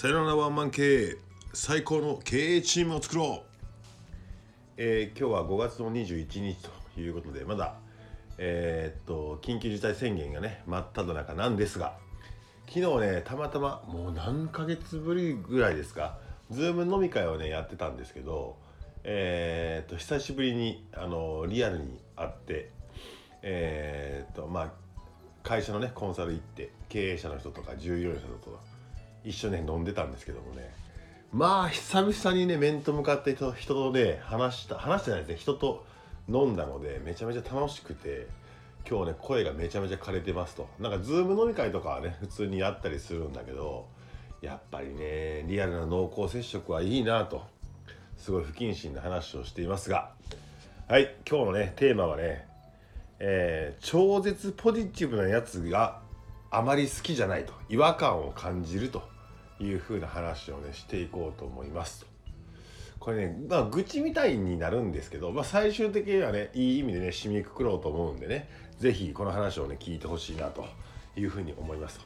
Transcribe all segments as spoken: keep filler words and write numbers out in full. さよならワンマン経営、最高の経営チームを作ろう。えー、今日はごがつのにじゅういちにちということで、まだえー、っと緊急事態宣言がね真っ只中なんですが、昨日ねたまたまもう何ヶ月ぶりぐらいですか、Zoom 飲み会をねやってたんですけど、えー、っと久しぶりにあのリアルに会って、えー、っとまあ会社のねコンサル行って経営者の人とか従業員の人とか一緒に、ね、飲んでたんですけどもね、まあ久々にね面と向かって人とね話した話してないですね人と飲んだので、めちゃめちゃ楽しくて、今日ね声がめちゃめちゃ枯れてますと。なんかズーム飲み会とかはね普通にやったりするんだけど、やっぱりねリアルな濃厚接触はいいなと、すごい不謹慎な話をしていますが、はい、今日のねテーマはね、えー、超絶ポジティブなやつがあまり好きじゃないと、違和感を感じるというふうな話をねしていこうと思いますと。これね、まあ愚痴みたいになるんですけど、まあ最終的にはねいい意味でね締めくくろうと思うんでね、ぜひこの話をね聞いてほしいなというふうに思いますと。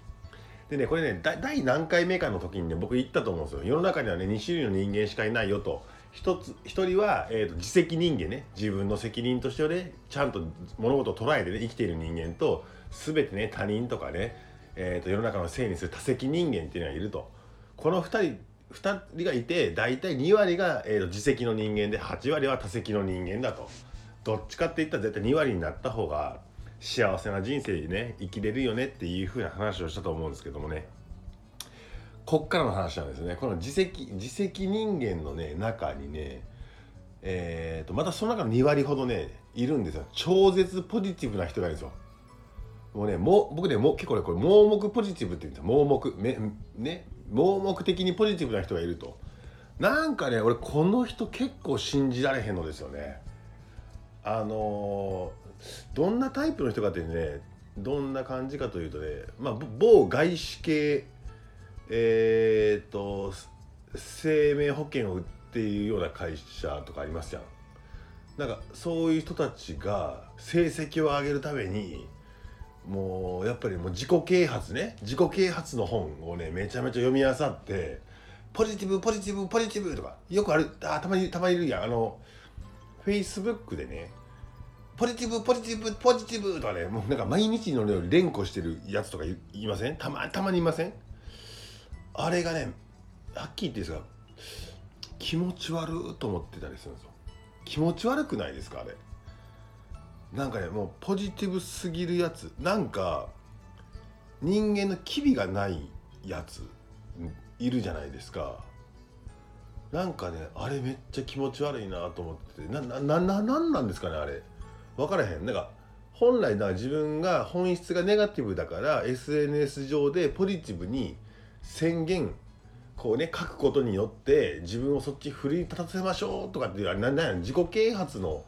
でね、これね第何回目かの時にね僕言ったと思うんですよ。世の中にはねにしゅるいの人間しかいないよと。一つ一人は、えーと、自責人間ね、自分の責任としてねちゃんと物事を捉えてね生きている人間と、全てね他人とかね、えーと、世の中のせいにする他責人間っていうのがいると。このふたり、ふたりがいて、大体にわりが、えーと、自責の人間ではちわりは他責の人間だと。どっちかっていったら絶対にわりになった方が幸せな人生にね生きれるよねっていう風な話をしたと思うんですけどもね、こっからの話なんですね。この自責自責人間のね中にね、えー、とまたその中のにわりほどねいるんですよ。超絶ポジティブな人がいるんですよ。もうねもう僕ねもう結構ねこれ盲目ポジティブって言うんですよ。盲目めね盲目的にポジティブな人がいると。なんかね俺この人結構信じられへんのですよね。あのー、どんなタイプの人かというとね、どんな感じかというとね、まあ某外資系えー、と生命保険を売っているような会社とかありますやん。なんかそういう人たちが成績を上げるためにもうやっぱりもう自己啓発ね自己啓発の本をねめちゃめちゃ読み漁ってポジティブポジティブポジティブとかよくあるあたまにたまにいるやん。あのフェイスブックでねポジティブポジティブポジティブとかね、もうなんか毎日のように連呼してるやつとか い, いませんたまたまにいません。あれがね、はっきり言っていいですか、気持ち悪いと思ってたりするんですよ。気持ち悪くないですかあれ。なんかね、もうポジティブすぎるやつ、なんか人間の機微がないやついるじゃないですか。なんかね、あれめっちゃ気持ち悪いなと思ってて、な、な、な、な、なんなんですかねあれ。分からへん。なんか本来なら自分が本質がネガティブだから、エスエヌエス 上でポジティブに宣言こうね書くことによって自分をそっち奮い立たせましょうとかっていうあれなんなん自己啓発の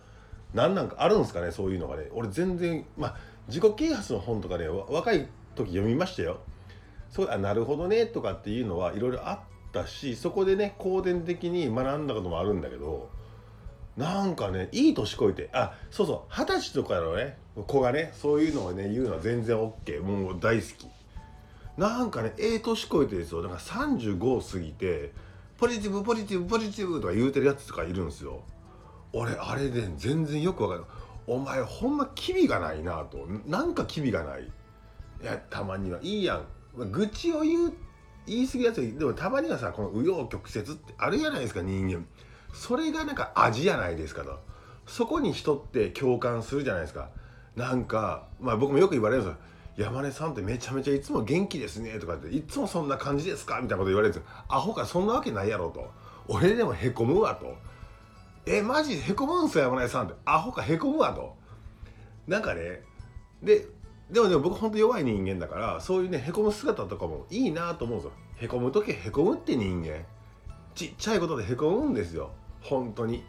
何なんかあるんですかねそういうのがね。俺全然まあ自己啓発の本とかね若い時読みましたよ。そうあなるほどねとかっていうのはいろいろあったし、そこでね後天的に学んだこともあるんだけど、なんかねいい年こいてあそうそう二十歳とかのね子がねそういうのをね言うのは全然 OK、 もう大好き。なんかねええ年こいてですよ。なんかさんじゅうご過ぎてポジティブポジティブポジティブとか言うてるやつとかいるんですよ。俺あれで全然よくわかる。お前ほんま機微がないなと。なんか機微がない。いやたまにはいいやん。愚痴を言う言い過ぎるやつはでもたまにはさこの紆余曲折ってあるじゃないですか人間。それがなんか味じゃないですかと。そこに人って共感するじゃないですか。なんかまあ僕もよく言われるんですよ。山根さんってめちゃめちゃいつも元気ですねとかっていつもそんな感じですかみたいなこと言われるんですよ。アホかそんなわけないやろと。俺でもへこむわと。えマジへこむんすよ山根さんって。アホかへこむわと。なんかねででもでも僕ほんと弱い人間だからそういうねへこむ姿とかもいいなと思うんですよ。へこむ時へこむって人間ちっちゃいことでへこむんですよ本当に。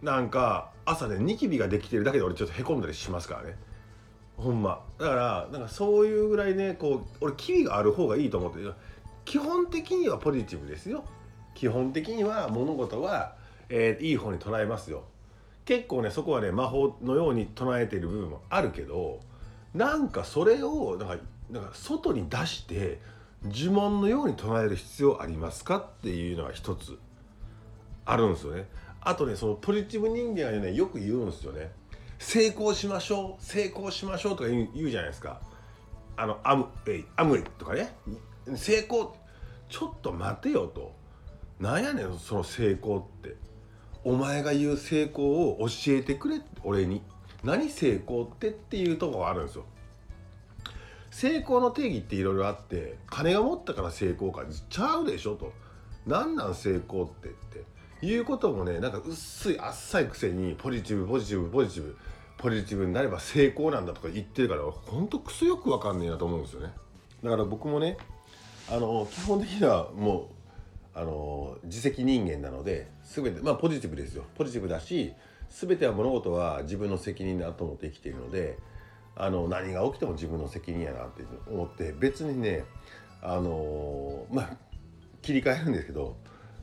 なんか朝ねニキビができてるだけで俺ちょっとへこんだりしますからね。ほんまだからなんかそういうぐらいねこう俺機微がある方がいいと思ってる。基本的にはポジティブですよ。基本的には物事は、えー、いい方に捉えますよ。結構ねそこはね魔法のように捉えている部分もあるけど、なんかそれをなんかなんか外に出して呪文のように唱える必要ありますかっていうのが一つあるんですよね。あとね、そのポジティブ人間はね、よく言うんですよね。成功しましょう、成功しましょうとか言う、言うじゃないですか。あのアムウェイ、アムウェイとかね、成功、ちょっと待てよと。なんやねんその成功って。お前が言う成功を教えてくれ、俺に。何成功ってっていうところがあるんですよ。成功の定義っていろいろあって、金が持ったから成功か、ちゃうでしょと。なんなん成功ってっていうこともね、なんか薄いあっさいくせにポジティブポジティブポジティブポジティブになれば成功なんだとか言ってるから、ほんとクソよくわかんねえなと思うんですよね。だから僕もね、あの基本的にはもうあの自責人間なので、全てまあポジティブですよ。ポジティブだし、全ては物事は自分の責任だと思って生きているので、あの何が起きても自分の責任やなって思って、別にねあのまあ切り替えるんですけど、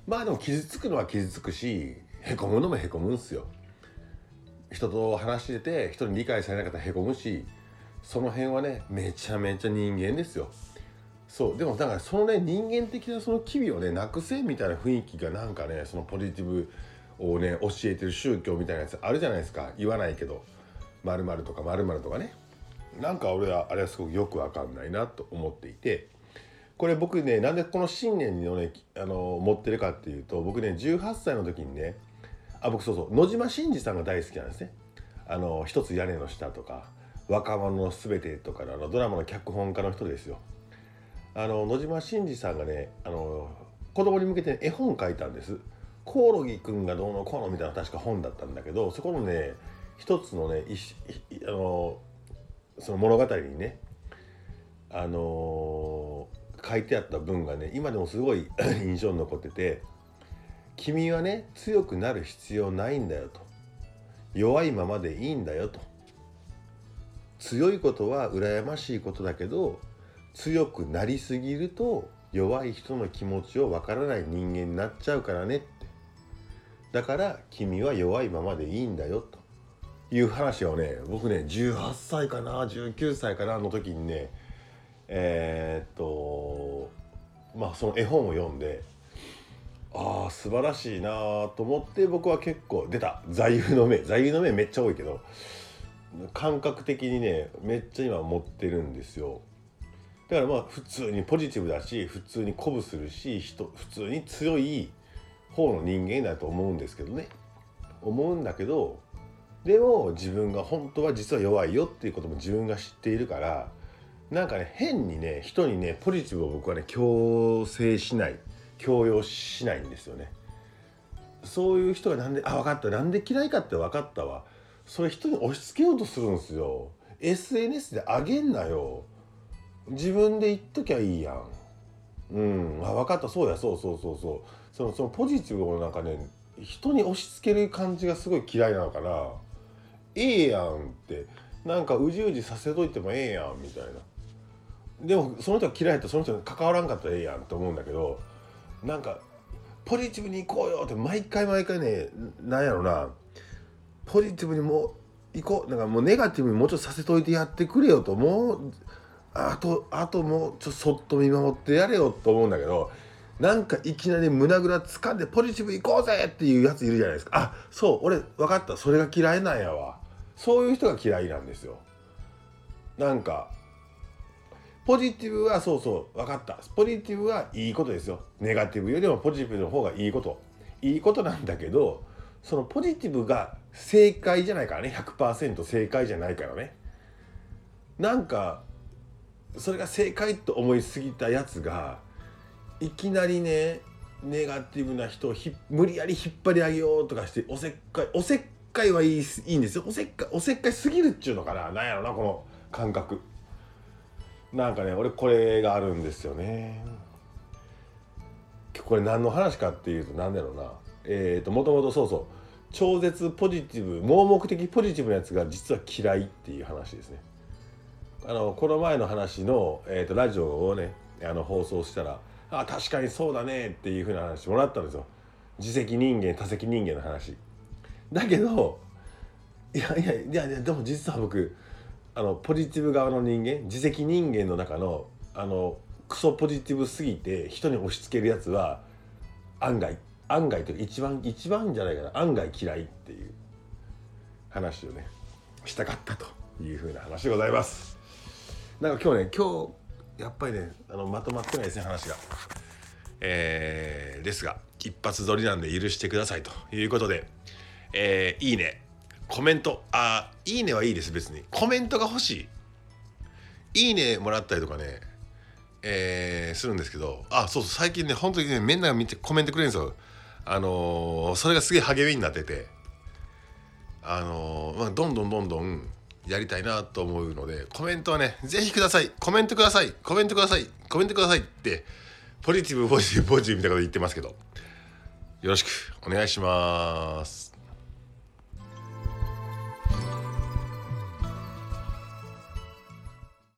まあでも傷つくのは傷つくし、へこむのもへこむんすよ。人と話してて人に理解されなかったらへこむし、その辺はねめちゃめちゃ人間ですよ。そうでもだからそのね人間的なその機微をねなくせみたいな雰囲気がなんかね、そのポジティブをね教えてる宗教みたいなやつあるじゃないですか。言わないけど〇〇とか〇〇とかね、なんか俺はあれはすごくよくわかんないなと思っていて。これ僕ね、なんでこの信念をねあの持ってるかっていうと、僕ねじゅうはっさいの時にね、あ僕そうそう野島伸司さんが大好きなんですね。あの一つ屋根の下とか若者のすべてとかのドラマの脚本家の人ですよ。あの野島伸司さんがね、あの子供に向けて絵本書いたんです。コオロギくんがどうのこうのみたいな確か本だったんだけど、そこのね一つのねあのその物語にねあの書いてあった文がね、今でもすごい印象に残ってて、君はね強くなる必要ないんだよと、弱いままでいいんだよと、強いことは羨ましいことだけど、強くなりすぎると弱い人の気持ちをわからない人間になっちゃうからねって、だから君は弱いままでいいんだよという話をね、僕ねじゅうはっさいかなじゅうきゅうさいかなの時にねえー、っとまあその絵本を読んで、ああ素晴らしいなと思って、僕は結構出た座右の銘座右の銘めっちゃ多いけど、感覚的にねめっちゃ今持ってるんですよ。だからまあ普通にポジティブだし、普通に鼓舞するし、人普通に強い方の人間だと思うんですけどね、思うんだけど、でも自分が本当は実は弱いよっていうことも自分が知っているから、なんかね変にね人にねポジティブを僕はね強制しない、強要しないんですよね。そういう人がなんであ分かったなんで嫌いかって分かったわ、それ人に押し付けようとするんですよ。 エスエヌエス で上げんなよ、自分で言っときゃいいやん。うんあ分かったそうやそうそうそうそうそのそのポジティブをなんかね人に押し付ける感じがすごい嫌いなのかな。ええやんってなんかうじうじさせといてもええやんみたいな。でもその人が嫌いだったらその人に関わらんかったらええやんと思うんだけど、なんかポジティブに行こうよって毎回毎回ね、なんやろな、ポジティブにもう行こう、なんかもうネガティブにもうちょっとさせといてやってくれよと、もうあとあともうちょっとそっと見守ってやれよと思うんだけど、なんかいきなり胸ぐら掴んでポジティブ行こうぜっていうやついるじゃないですか。あそう俺分かった、それが嫌いなんやわ。そういう人が嫌いなんですよ。なんかポジティブはそうそう分かった、ポジティブはいいことですよ。ネガティブよりもポジティブの方がいいこといいことなんだけど、そのポジティブが正解じゃないからね、 ひゃくパーセント 正解じゃないからね。なんかそれが正解と思いすぎたやつがいきなりねネガティブな人をひ無理やり引っ張り上げようとかして、おせっかいおせっかいはいい、いいんですよ。おせっかいおせっかいすぎるっちゅうのかな、なんやろなこの感覚。なんかね俺これがあるんですよね。これ何の話かっていうと、何だろうな、えーともともとそうそう超絶ポジティブ盲目的ポジティブなやつが実は嫌いっていう話ですね。あのこの前の話の、えー、とラジオをねあの放送したら、あ確かにそうだねっていう風な話もらったんですよ。自責人間他責人間の話だけど、いやいやいやいやでも実は僕あのポジティブ側の人間、自責人間の中のあのクソポジティブすぎて人に押し付けるやつは案外案外というか一番一番じゃないかな、案外嫌いっていう話をねしたかったというふうな話でございます。なんか今日ね今日やっぱりねあのまとまってないですね話が、えー、ですが一発撮りなんで許してくださいということで、えー、いいねコメント、あいいねはいいです別に、コメントが欲しい、いいねもらったりとかね、えー、するんですけど、あそうそう最近ね本当にねみんなが見てコメントくれるんですよ。あのー、それがすげえ励みになってて、あのーまあ、どんどんどんどんやりたいなと思うので、コメントはねぜひください、コメントください、コメントください、コメントくださいってポジティブポジティブポジティブみたいなこと言ってますけど、よろしくお願いします。